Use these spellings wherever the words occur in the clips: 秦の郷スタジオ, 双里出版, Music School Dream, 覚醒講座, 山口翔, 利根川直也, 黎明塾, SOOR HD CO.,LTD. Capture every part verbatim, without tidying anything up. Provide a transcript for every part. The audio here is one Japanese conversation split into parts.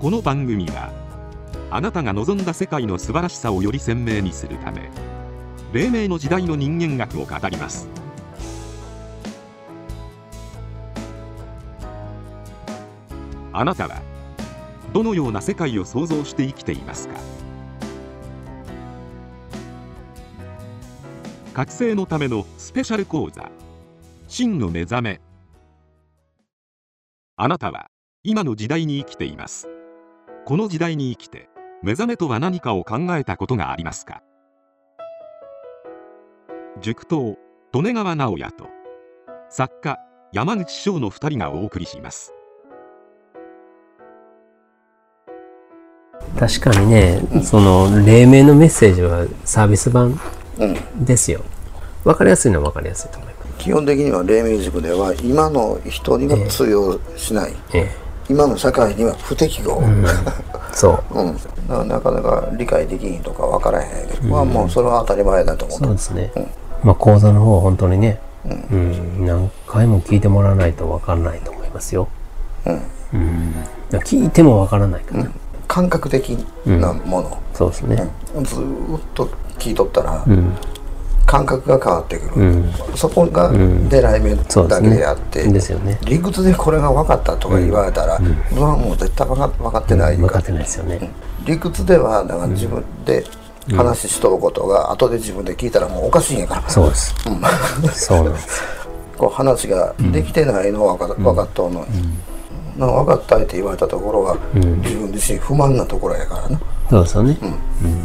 この番組はあなたが望んだ世界の素晴らしさをより鮮明にするため、黎明の時代の人間学を語ります。あなたはどのような世界を想像して生きていますか？覚醒のためのスペシャル講座、真の目覚め。あなたは今の時代に生きています。この時代に生きて、目覚めとは何かを考えたことがありますか？塾頭利根川直哉と作家山口翔のふたりがお送りします。確かにね、うん、その黎明のメッセージはサービス版ですよ。分かりやすいのは分かりやすいと思います。基本的には黎明塾では今の人には通用しない、ええ、今の社会には不適合、うん、そう、うん、だからなかなか理解できひんとか分からへんけど、うん、まあもうそれは当たり前だと思う。そうですね、うん、まあ講座の方は本当にね、うんうん、何回も聞いてもらわないと分からないと思いますよ、うんうん、聞いても分からないかな、うん、感覚的なもの、うん、そうですね、うん、ずっと聞いとったら、うん、感覚が変わってくる、うん、そこが黎明だけであって、うん、ですよね、理屈でこれが分かったとか言われたら、うん、それはもう絶対分か、分かってないから、うん、分かってないですよね、うん、理屈ではだから自分で話ししとることが後で自分で聞いたらもうおかしいんやから、うん、そうです、うん、そうなんです。こう話ができてないのは分か、うん、分かっとんのに、うんうん、分かったって言われたところが、うん、自分自身不満なところやからな。そうですよね、うんうん、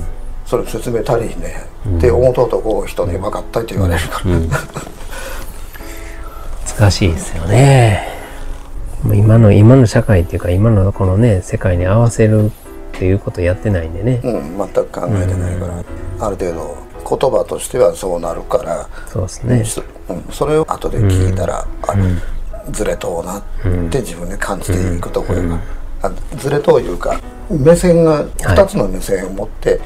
それ説明足りひんね、うん、って思うとこう人に分かったって言われるから、うん、難しいですよね。今の今の社会っていうか今のこのね世界に合わせるっていうことやってないんでね、うん、全く考えてないから、うん、ある程度言葉としてはそうなるから。そうですね、うん、それを後で聞いたら、うん、あれ、うん、ずれとうなって自分で感じていくところが、うん、ずれとういうか目線がふたつの目線を持って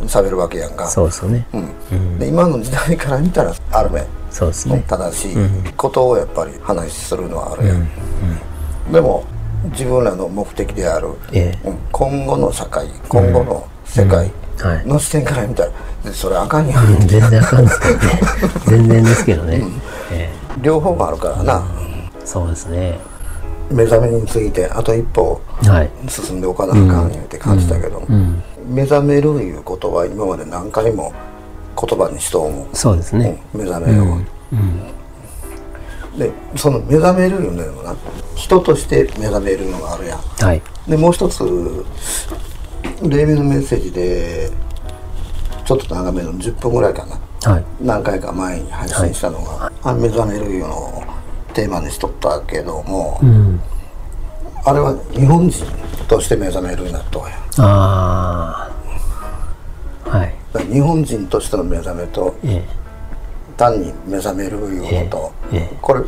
喋るわけやんか、はいはい、そうですよね、うん、で今の時代から見たらある面の正しいことをやっぱり話するのはあるやん、うんうん、でも自分らの目的である、うん、今後の社会今後の世界の視点から見たらそれあかんやん、うん、全然あかんですけどね全然ですけどね、うん、えー、両方があるからな、うん、そうですね。目覚めについてあと一歩進んでおかなあかんって感じたけど、うんうん、目覚めるいうことは今まで何回も言葉にしと思う。そうですね、目覚めよう、うんうん、でその目覚めるいうのもな、人として目覚めるのがあるやん、はい、でもう一つ黎明のメッセージでちょっと長めのじゅっぷんぐらいかな、はい、何回か前に配信したのが、はい、あ目覚めるいうのをテーマにしとったけども、うん、あれは日本人として目覚めるようになったわよ。ああ、はい。日本人としての目覚めと、ええ、単に目覚めるいうこと、ええええ、これ、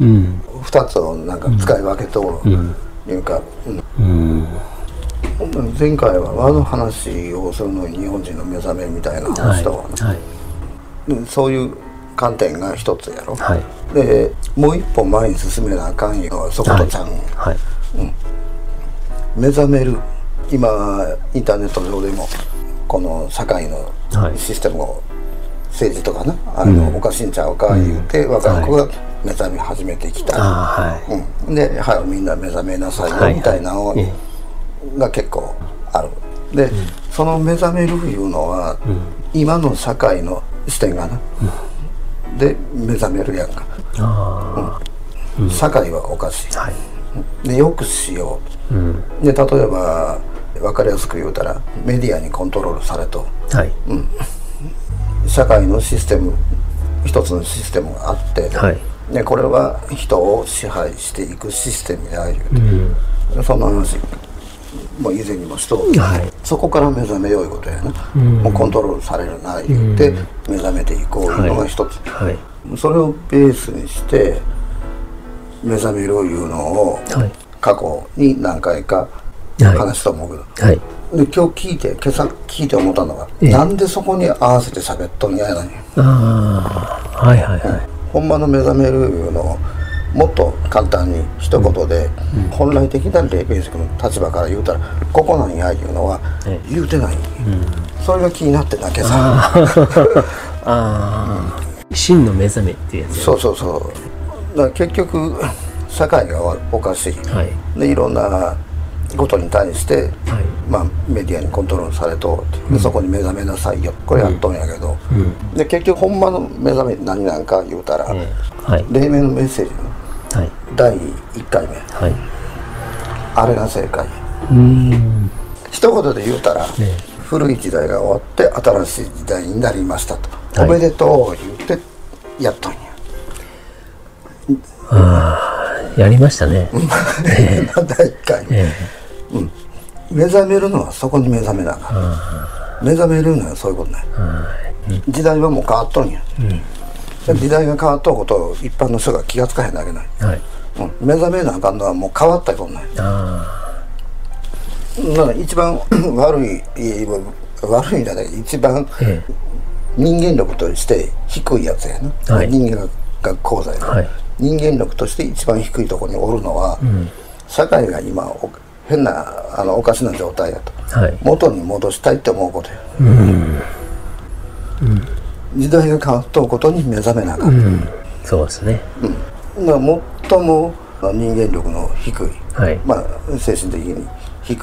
うん、ふたつをなんか使い分けというか、うんうんうん、前回は和の話をするのに日本人の目覚めみたいな話とは、ね、はいはい、そういう観点が一つやろ、はい、でもう一歩前に進めなあかんいうのはそことちゃん、はいはい、うん、目覚める。今インターネット上でもこの社会のシステムを政治とかな、はい、あの、うん、おかしいんちゃうか言うて、うん、若い子が目覚め始めてきた、はい、うん、で、はい、みんな目覚めなさいよみたいなのが結構ある。で、うん、その目覚めるいうのは、うん、今の社会の視点がな、うん、で目覚めるやんか、あ、うんうん、社会はおかしい、はい、でよくしよう、うん、で例えば分かりやすく言うたらメディアにコントロールされと、はい、うん、社会のシステム一つのシステムがあって、はい、でこれは人を支配していくシステムやいう、うん、そんな話もう以前にもしと、はい、そこから目覚めよういうことやな、うん、もうコントロールされるな言って目覚めていこういうのが一つ、はいはい、それをベースにして目覚めるいうのを過去に何回か話したと思うけど、はいはい、で今日聞いて今朝聞いて思ったのが、えー、なんでそこに合わせて喋っとんやなに、あ、はいはいはい、うん、ほんまの目覚めるいうのをもっと簡単に一言で、うん、本来的なレーベンス君の立場から言うたらここなんやいうのは言うてない、うん、それが気になってだけさあ真の目覚めっていうやつ、ね、そうそうそう。だから結局社会がおかしい、はい、でいろんなことに対して、はいまあ、メディアにコントロールされとって、うん、そこに目覚めなさいよこれやっとんやけど、うんうん、で結局ほんまの目覚め何なんか言うたら、えーはい、黎明のメッセージのだいいっかいめ、はい、あれが正解。うーん一言で言うたら、えー、古い時代が終わって新しい時代になりましたと、はい、おめでとう言ってやっとんや。ああやりましたねだいいっかいめ、えーうん、目覚めるのはそこに目覚めながら目覚めるのはそういうことない、うん、時代はもう変わっとんや、うん、時代が変わったことを一般の人が気がつかへんだけない、はいうん、目覚めなあかんのはもう変わったことない。あだから一番悪い悪いんじゃない、一番人間力として低いやつやな、はい、人間学講座やな、はい、人間力として一番低いところにおるのは、うん、社会が今変なあのおかしな状態だと、はい、元に戻したいって思うことや、うんうん、時代が変わったことに目覚めなかった、うん、そうですね、うん、だから最も人間力の低い、はいまあ、精神的に低い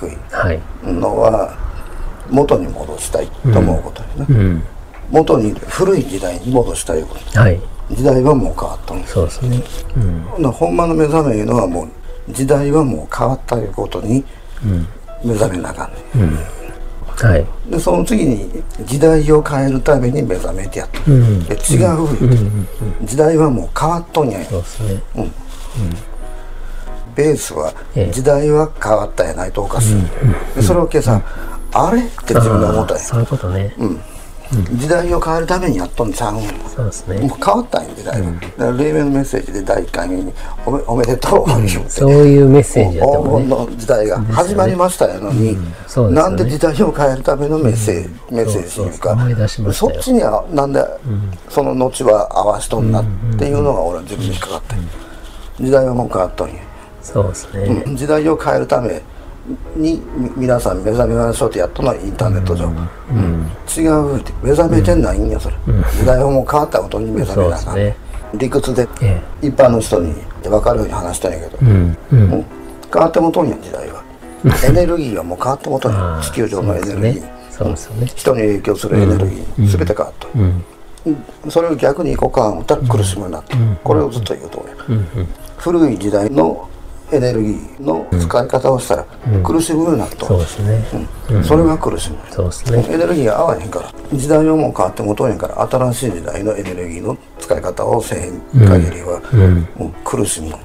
のは元に戻したいと思うことやな、うんうん、元に古い時代に戻したいこと、はい、時代はもう変わったんです。そうですね、うん、だほんまの目覚めいうのはもう時代はもう変わったいうことに目覚めなあかんね、うんうんはい、でその次に時代を変えるために目覚めてやった、うん、違う言うて、うんうん、時代はもう変わっとんやん。そうですね、うんうん、ベースは時代は変わったやないとおかしい、うん、それを今朝、うん、あれって自分で思ったんや。そういうことね、うんうん、時代を変えるためにやっとんちゃうん。そうですね、もう変わったんや時代は、うん、だから黎明のメッセージでだいいっかいめにおめ「おめでとう」言ってそういうメッセージやったもんね。黄金の時代が始まりましたやのに、うんそうですよね、なんで時代を変えるためのメッセージ、うん、メッセージというか そ, う そ, う そ, そっちにはなんで、うん、その後は合わしとんなっていうのが俺は自分に引っかかった、うんうん、時代はもう変わっとんや。そうですね、うん、時代を変えるために皆さん目覚めましょうってやっとのはインターネット上、うんうん、違うって目覚めてないんやそれ、うん、時代はもう変わったことに目覚めなあかん、ね、理屈で一般の人に分かるように話したんやけど、うんうん、もう変わってもとんや時代はエネルギーはもう変わってもとんや地球上のエネルギー人に影響するエネルギー、うん、全て変わった、うんうん、それを逆にいこうか思ったら苦しむなと、うん、これをずっと言うとおり、うんうん、古い時代のエネルギーの使い方をしたら苦しむなと、うんうん、そうですね、うん、それは苦しむ、うん、そうですね、エネルギーが合わへんから時代はもう変わってもとへんから新しい時代のエネルギーの使い方をせへん限りは、うんうん、苦しむ、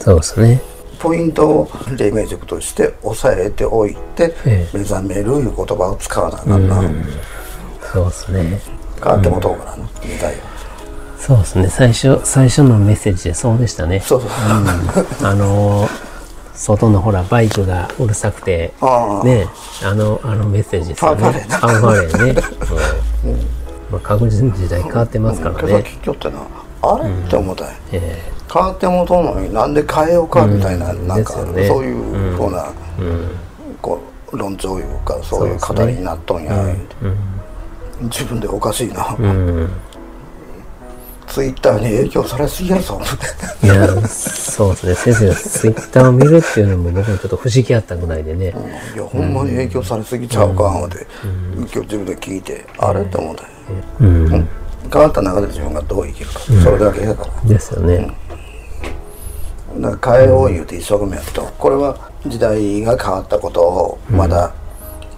そうですね、ポイントを黎明塾として抑えておいて、ええ、目覚めるいう言葉を使わなあかんな、うん、そうですね、変わってもとうからな、うん、時代はそうですね、最初最初のメッセージでそうでしたね。そうそう、うん、あの外のほらバイクがうるさくてあねあのあのメッセージですよね。パワーバレーね。うんうんまあ、確実に時代変わってますからね。今朝聞きよってなあれ、うん、って思ったよ、えー。変わってもとうのになんで変えようかみたいな、うん、なんか、ね、そういうような、うん、こう論調いうかそういう語りになっとんや、ねうん。自分でおかしいな。うんツイッターに影響されすぎやぞいやそうですね、先生がツイッターを見るっていうのも僕はちょっと不思議あったぐらいでね、うん、いやほんまに影響されすぎちゃうか思って、うん、今日自分で聞いて、うん、あれって思ったよ、うんうん、変わった中で自分がどう生きるか、うん、それだけだからですよね、うん、だから変えよう言うて一生懸命やるとこれは時代が変わったことをまだ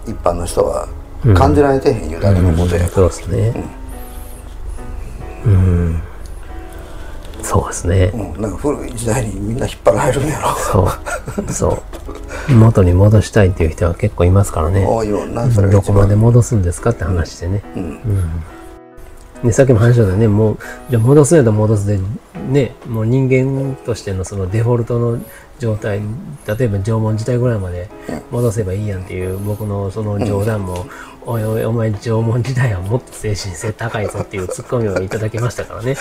一般の人は感じられてへんいうだけのことやから、うんうん、そうですね、うんうん、そうですね、うん、なんか古い時代にみんな引っ張られるんやろそうそう元に戻したいっていう人は結構いますからね。どこまで戻すんですかって話でね、うんうんうん、でさっきも話したけどねもうじゃあ戻すんやったら戻すでねもう人間としてのそのデフォルトの状態例えば縄文時代ぐらいまで戻せばいいやんっていう僕のその冗談も、うん、おいおいお前縄文時代はもっと精神性高いぞっていうツッコミをいただきましたからね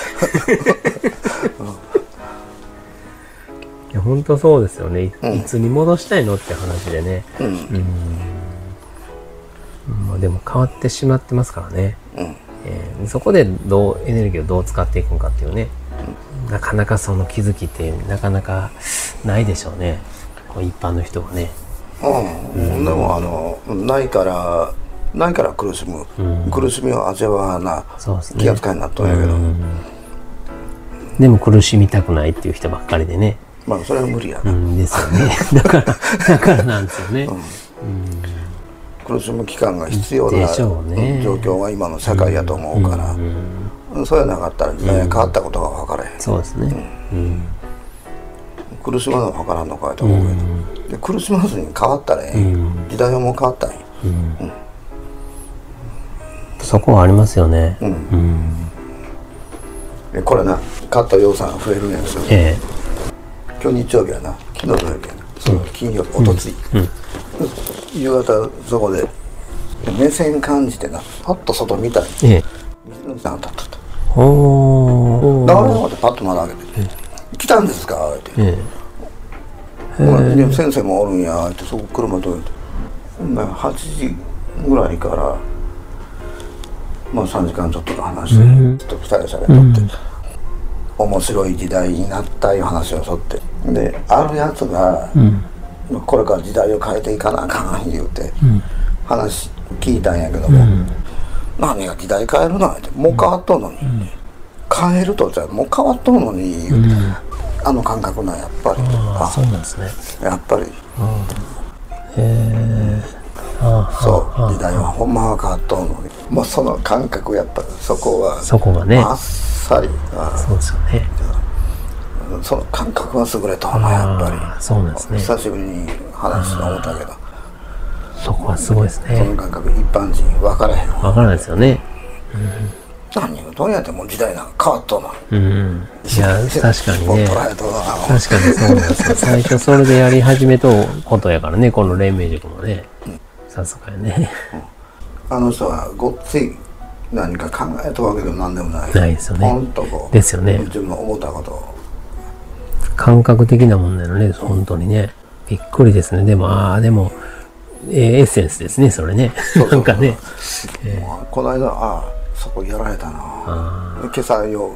ほんとそうですよね、うん、いつに戻したいのって話でね、うん、うんまあ、でも変わってしまってますからね、うんえー、そこでどうエネルギーをどう使っていくのかっていうね、うん、なかなかその気づきってなかなかないでしょうね、一般の人はね。うんうん、でもあのないからないから苦しむ、うん、苦しみを味わわな、ね、気扱いになったんやけど、うん、でも苦しみたくないっていう人ばっかりでね、まあそれは無理やな、うん、ですよねだからだからなんですよね、うんうん、苦しむ期間が必要な状況が今の社会やと思うから、うんうん、そうやなかったら時代が変わったことが分からへん。そうですね、うんうん苦しまずに分からんのかと思うけど、うん、で苦しまずに変わったらええ、うん、時代はもう変わったらええ、うんうん、そこはありますよね、うんうん、これな、買った予算が増えるんやつ、えー、今日日曜日やな、昨日土曜日やな、その金曜日、おとつい、うんうん、夕方そこで目線感じてな、パッと外見たら、えー、水野さん当たったとおーだからってパッと窓開けて、えー来たんですかって、ええ、ほら先生もおるんやってそこ車通ってはちじぐらいからまあさんじかんちょっとの話で、うん、ちょっとふたりしゃべっとって、うん、面白い時代になったいう話をしとってであるやつが、うん、これから時代を変えていかなあかん言うて、うん、話聞いたんやけども、うん、何が時代変えるのってもう変わっとんのに。うん変えるとじゃもう変わっとるのに、うん、あの感覚なやっぱりああそうなんですねやっぱり、うん、へあそう時代はほんまは変わっとるのにもうその感覚やっぱりそこはそこがねあっさりそうですよねその感覚は優れたなやっぱりそうなんですね久しぶりに話して思ったけどそこはすごいですねその感覚一般人分からへん分からないですよね、うん何をどうやっても時代なんか変わっとるの、うん、いや確かにね確かにそうなんですよ最初それでやり始めとことやからねこの黎明塾もねさすがやね、うん、あの人はごっつい何か考えとるわけでも何でもないないですよねほんとこうですよね自分の思ったことを感覚的なもんなのね本当にねびっくりですねでもああでも、えー、エッセンスですねそれねそうそうそうなんかね、えー、この間ああそこやられたなあ今朝よう、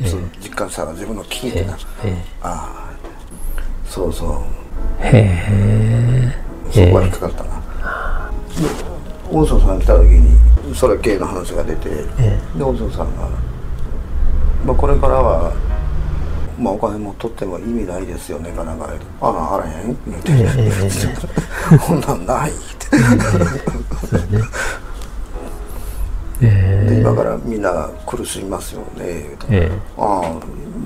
えー、実感したら自分の聞いてな、えーえー、ああそうそうへえそこが引っかかったな、えー、で大沢さん来た時にそれ系の話が出て、えー、で大沢さんが、まあ、これからは、まあ、お金も取っても意味ないですよねかなんかあああらへんみたいなこんなんないって、えー、そうねで今からみんな苦しみますよね、えー、あ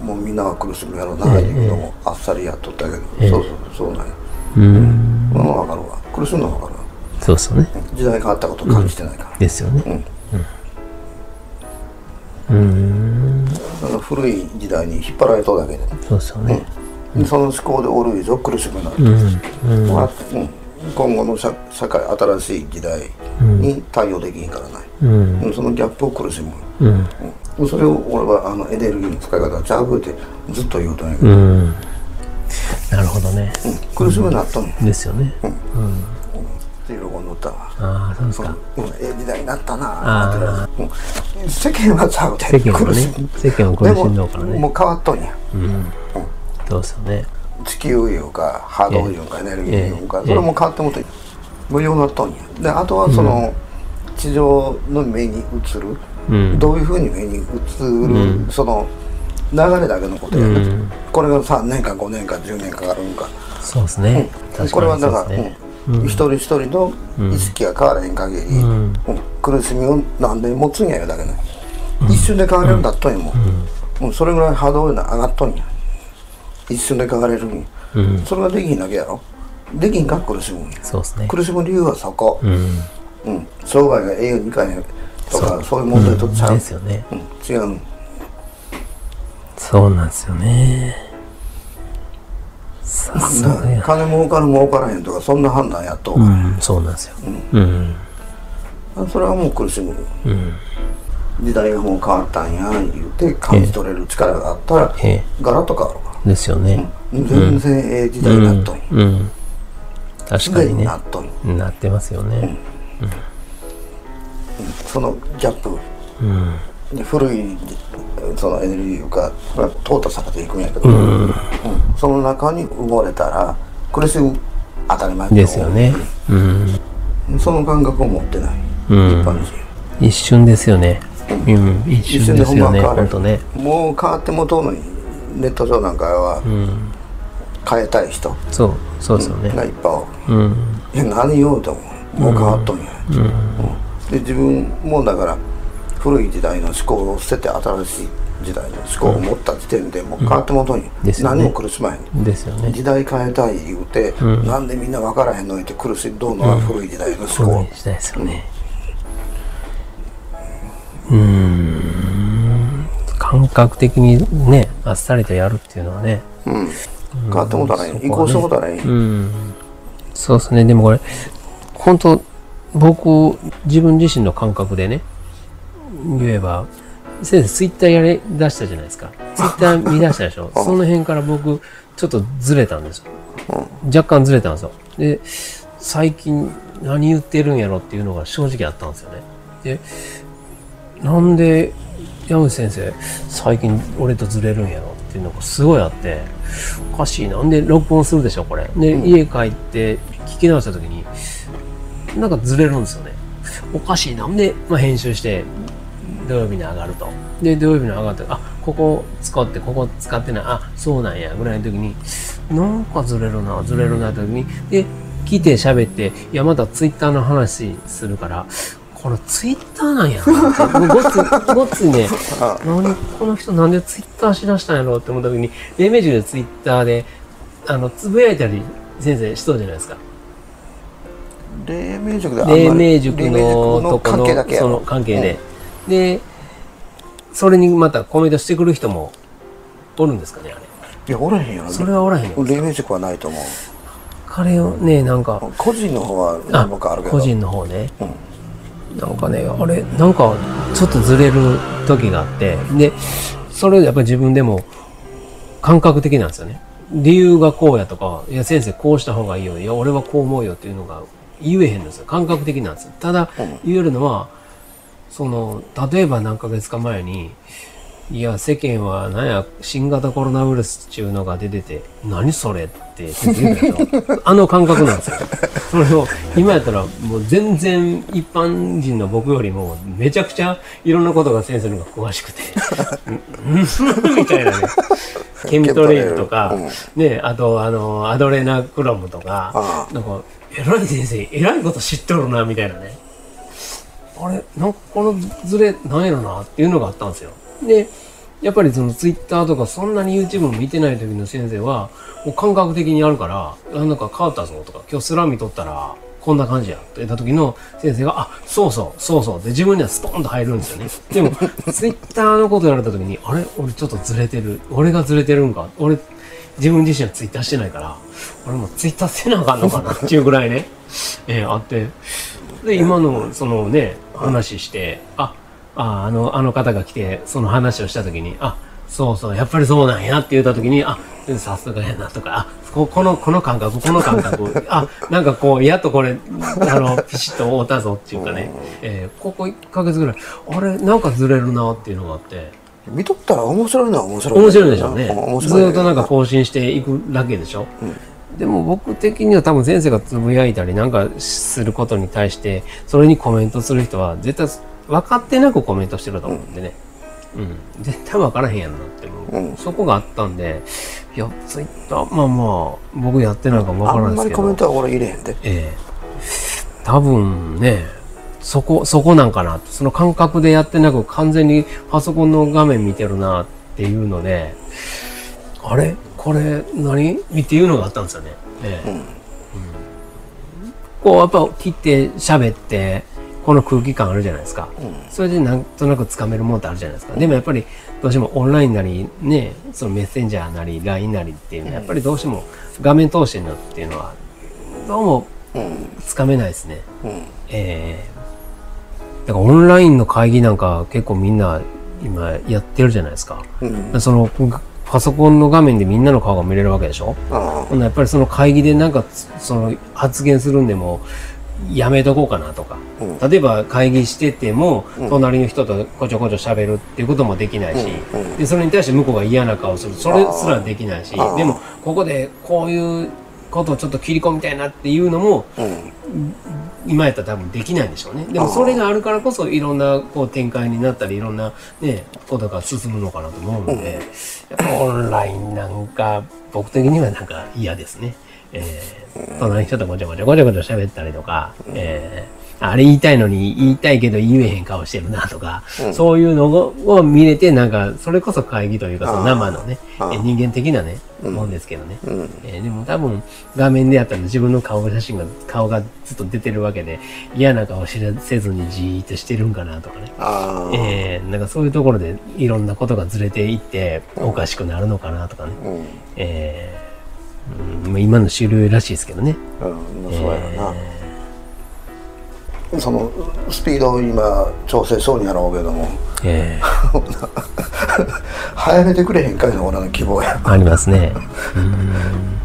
あもうみんなが苦しむやろうな、えー、いうのもあっさりやっとったけど、えー、そうそうそうなんやうん分かるわ苦しむのは分かるわそうそうね時代変わったこと感じてないから、うん、ですよねうん、うん、うん古い時代に引っ張られただけでそうそうね、うん、その思考でおる以上苦しむなるうん、うんまあうん今後の 社, 社会新しい時代に対応できへんからない、うん、そのギャップを苦しむ、うん、それを俺はあのエネルギーの使い方はちゃうってずっと言うとんやけど、うん、なるほどね、うん、苦しむなっとん、うん、ですよね、うんうん、って喜んどったわああそうですかええ時代になったなって、うん、世間はちゃうて世間はね世間は苦しんどうからねでももう変わっとんや、うんうん、どうすよね地球いうか波動いうかエネルギーいうか、えーえー、それも変わってもと無用になったんやであとはその、うん、地上の目に映る、うん、どういうふうに目に映る、うん、その流れだけのことや、うん、これがさんねんかごねんかじゅうねんかかるんかそうですね、うん、これはだから、ねうん、一人一人の意識が変わらへん限り、うんうん、苦しみを何で持つんやよだけね、うん、一瞬で変われるんだっとんやもん、うんうん、それぐらい波動が上がっとんや一瞬で変われるん、うん、それができんだけやろできんか苦しむんやそうですね苦しむ理由はそこ、うんうん、生涯が栄養にかへんとかそういう問題とちゃう、うん、ですよね、うん、違うそうなんですよねさすがや金儲かる儲からへんとかそんな判断やっとうから、うん、そうなんですよ、うんうん、それはもう苦しむ、うん時代がもう変わったんや言うて感じ取れる力があったらガラッと変わるからですよね。全然時代になっとる、うんうん、確かにね、なっとる、なってますよね、うんうん、そのギャップ、うん、古いそのエネルギーが淘汰されていくんやけど、うんうん、その中に埋もれたら苦しむ、当たり前ですよね、うん、その感覚を持ってない、うん、一般人一瞬ですよね、うん、一瞬ですよね、本当ね、もう変わってもとうのにネット上なんかは変えたい人、うん、そうそうですよね、がいっぱい、うん、いや何言おうと思う、もう変わっとんや、うんうん、で自分もだから古い時代の思考を捨てて新しい時代の思考を持った時点でもう変わってもとうに、うん、何も苦しまへんですよね。時代変えたい言うて、うん、なんでみんな分からへんのにって苦しんどうのは古い時代の思考、うん、古い時代ですよね、うんうーん、感覚的にね、あっさりとやるっていうのはね、うん、変わってもたらいい、移行してもたらいい、うん、そうですね。でもこれ本当僕自分自身の感覚でね言えば、先生ツイッターやりだしたじゃないですか。ツイッター見出したでしょ。その辺から僕ちょっとずれたんですよ、うん、若干ずれたんですよ。で最近何言ってるんやろっていうのが正直あったんですよね。でなんで山口先生最近俺とずれるんやろっていうのがすごいあって、おかしいな。んで録音するでしょこれで、うん、家帰って聞き直した時になんかずれるんですよね。おかしいな。んで、まあ、編集して土曜日に上がると、で土曜日に上がってあここ使ってここ使ってない、あそうなんやぐらいの時になんかずれるなずれるなって時に、で来て喋って、いやまたツイッターの話するからこれツイッターなんやなごつごつね何この人なんでツイッターしだしたんやろうって思った時に、黎明中でツイッターであのつぶやいたり先生しそうじゃないですか。黎明塾であんまり黎明塾のとこのその関係で、うん、でそれにまたコメントしてくる人もおるんですかねあれ。いやおらへんよ。それはおらへんよ。黎明塾はないと思う。彼をねなんか個人の方は何もかあるけど、個人の方ね、うんなんかね、あれなんかちょっとずれる時があって、でそれやっぱり自分でも感覚的なんですよね。理由がこうやとか、いや先生こうした方がいいよ、いや俺はこう思うよっていうのが言えへんんですよ。感覚的なんですよ。ただ言えるのはその例えば何ヶ月か前に、いや世間はなんや新型コロナウイルスっていうのが出てて、何それって言うんだけどあの感覚なんですよ。それを今やったらもう全然一般人の僕よりもめちゃくちゃいろんなことが先生の方が詳しくてみたいなね。ケミトレイルとか、うん、ねあとあのアドレナクロムとか、なんかえらい先生えらいこと知っとるなみたいなね。あれなんかこのズレなんやろなっていうのがあったんですよ。でやっぱりそのツイッターとかそんなに YouTube も見てない時の先生はもう感覚的にあるから、なんか変わったぞとか、今日スラミ撮ったらこんな感じやって言った時の先生があそうそうそうそうって自分にはスポンと入るんですよね。でもツイッターのことやられた時にあれ俺ちょっとずれてる、俺がずれてるんか、俺自分自身はツイッターしてないから俺もツイッターせなあかんのかなっていうぐらいねえー、あって、で今のそのね話してああ, あ, のあの方が来てその話をした時にあそうそうやっぱりそうなんやって言った時にあさすがやなとか、あ こ, こ, のこの感覚この感覚あなんかこうやっとこれあのピシッと合うたぞっていうかね、えー、ここいっかげつぐらいあれなんかずれるなっていうのがあって、見とったら面白いのは面白い面白いでしょうね。ずっとなんか更新していくだけでしょ、うんでも僕的には多分先生がつぶやいたりなんかすることに対してそれにコメントする人は絶対分かってなくコメントしてると思うんでね、うんうん、絶対分からへんやんなって思う、うん、そこがあったんで、いやツイッターまあまあ僕やってないから分からないですけど、あんまりコメントは俺入れへんで、えー、多分ねそこそこなんかな、その感覚でやってなく完全にパソコンの画面見てるなっていうので、あれこれ何っていうのがあったんですよね、えーうんうん、こうやっぱ切って喋ってこの空気感あるじゃないですか、うん、それでなんとなくつかめるものってあるじゃないですか、うん、でもやっぱりどうしてもオンラインなりねそのメッセンジャーなり ライン なりっていうのはやっぱりどうしても画面通してるのっていうのはどうもつかめないですね、うんうん、えー、だからオンラインの会議なんか結構みんな今やってるじゃないですか、うん、そのパソコンの画面でみんなの顔が見れるわけでしょ。うん、やっぱりその会議でなんかその発言するんでもやめとこうかなとか、うん、例えば会議してても、うん、隣の人とこちょこちょ喋るっていうこともできないし、うんうん、でそれに対して向こうが嫌な顔するそれすらできないし、でもここでこういうことをちょっと切り込みたいなっていうのも、うん、今やったら多分できないんでしょうね。でもそれがあるからこそいろんなこう展開になったりいろんな、ね、ことが進むのかなと思うので、うん、やっぱオンラインなんか僕的にはなんか嫌ですね。えー、隣の人とごちゃごちゃごちゃごちゃ喋ったりとか、うん、えー、あれ言いたいのに言いたいけど言えへん顔してるなとか、うん、そういうのを見れてなんかそれこそ会議というかその生のね人間的なね、うん、もんですけどね、うん、えー、でも多分画面でやったら自分の顔写真が顔がずっと出てるわけで嫌な顔せずにじーっとしてるんかなとかね、えー、なんかそういうところでいろんなことがずれていっておかしくなるのかなとかね、うん、えーうん、今の主流らしいですけどね。うん、そうやろな。えー、そのスピードを今調整そうにやろうけども、えー、早めてくれへんかいの俺の希望や。ありますね。うん、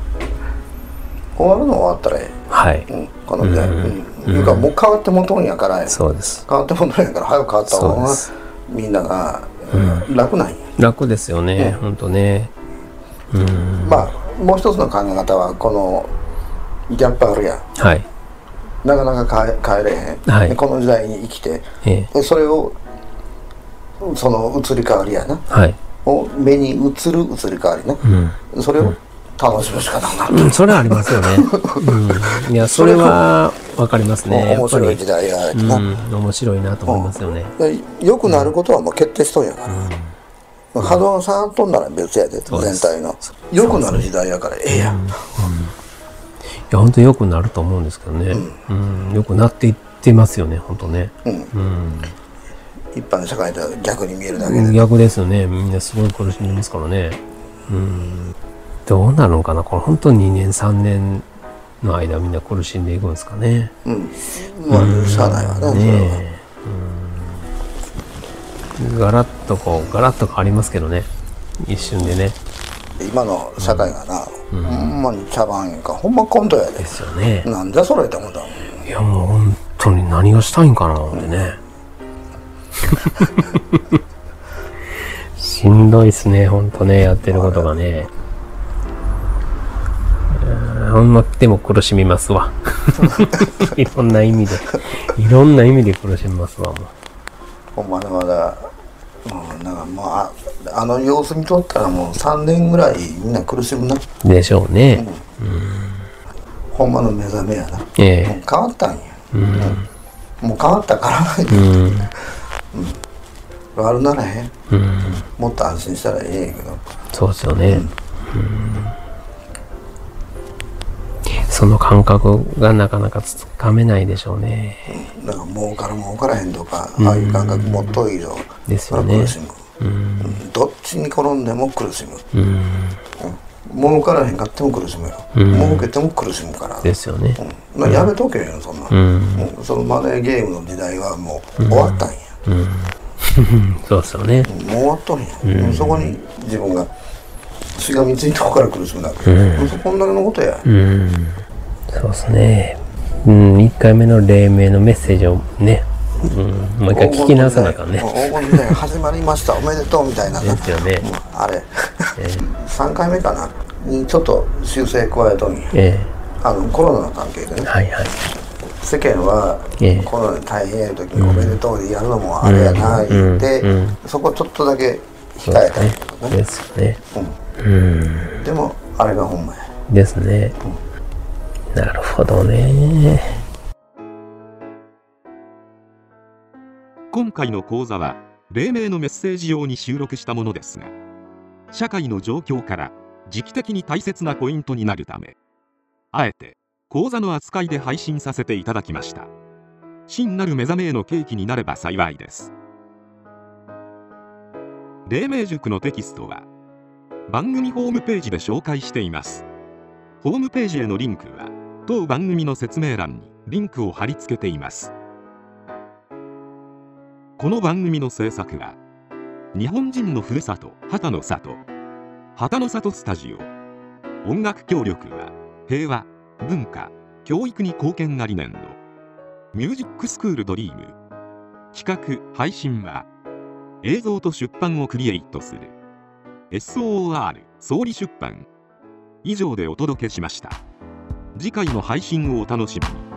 終わるの終わったらええ。はい。うん、この時代。いうかもう変わってもとんやからや。そうです。変わってもとんやから早く変わった方がみんなが、うん、楽なんや。楽ですよね。うん、本当ね。うん、まあ。もう一つの考え方はこのギャップあるやん、はい、なかなか変えれへん、はい、この時代に生きて、ええ、それをその移り変わりやな、はい、を目に映る移り変わりな、うん、それを楽しむしかなくなる、それはありますよね、うん、いやそれは分かりますね。面白い時代やな、うん、面白いなと思いますよね。良、うん、くなることはもう決定しとんやから、うん、波動が下がっとんなら別やで、全体の良くなる時代やからええやん。いや本当に良くなると思うんですけどね、良くなっていってますよね本当ね。一般の社会とは逆に見えるだけで逆ですよね。みんなすごい苦しんでますからね。どうなるのかなこれ、本当ににねんさんねんの間みんな苦しんでいくんですかね。まあしゃあないわね。ガラッとこうガラッと変わりますけどね、一瞬でね。今の社会がな、うん、ほんまに茶番やんか、ほんまコントやで。ですよね。なんじゃそれって思ったもん。いやもう本当に何がしたいんかなってね。しんどいっすね本当ね、やってることがね。ほんまでも苦しみますわ。いろんな意味で、いろんな意味で苦しみますわもう。ほんまだまだ、うん、なんかもう あ, あの様子見とったらもうさんねんぐらいみんな苦しむなでしょうね。うん、うん、ほんまの目覚めやな、えー、もう変わったんや、うん、もう変わったからな、うんうん、悪ならへん、うん、もっと安心したらええけど。そうですよね、うんうん、その感覚がなかなかつかめないでしょうね。だから儲から儲からへんとか、ああいう感覚もっと以上ですよね。苦しむ。どっちに転んでも苦しむ。儲からへんかっても苦しむよ。儲けても苦しむから。ですよね。やめとけよそんな。そのマネーゲームの時代はもう終わったんや。そうですよね。もう終わっとんや。そこに自分がしがみついた方から苦しむだけ。こんなのことや。そうですね、うん、いっかいめの黎明のメッセージをね、うん、もう一回聞き直さなあかんね。黄金時代始まりましたおめでとうみたいなですよねあれ、えー、さんかいめかなにちょっと修正加えとんや、えー、あのコロナの関係でね、はいはい、世間は、えー、コロナで大変やる時におめでとうでやるのもあれやな言って、そこちょっとだけ控えたりとかね。ですね、でもあれがほんまやですね、うん、なるほどね。今回の講座は黎明のメッセージ用に収録したものですが、社会の状況から時期的に大切なポイントになるためあえて講座の扱いで配信させていただきました。真なる目覚めへの契機になれば幸いです。黎明塾のテキストは番組ホームページで紹介しています。ホームページへのリンクは当番組の説明欄にリンクを貼り付けています。この番組の制作は日本人のふるさと畑の里旗の里スタジオ音楽協力は平和、文化、教育に貢献が理念のミュージックスクールドリーム。企画・配信は映像と出版をクリエイトする エスオーアール 総理出版。以上でお届けしました。次回の配信をお楽しみに。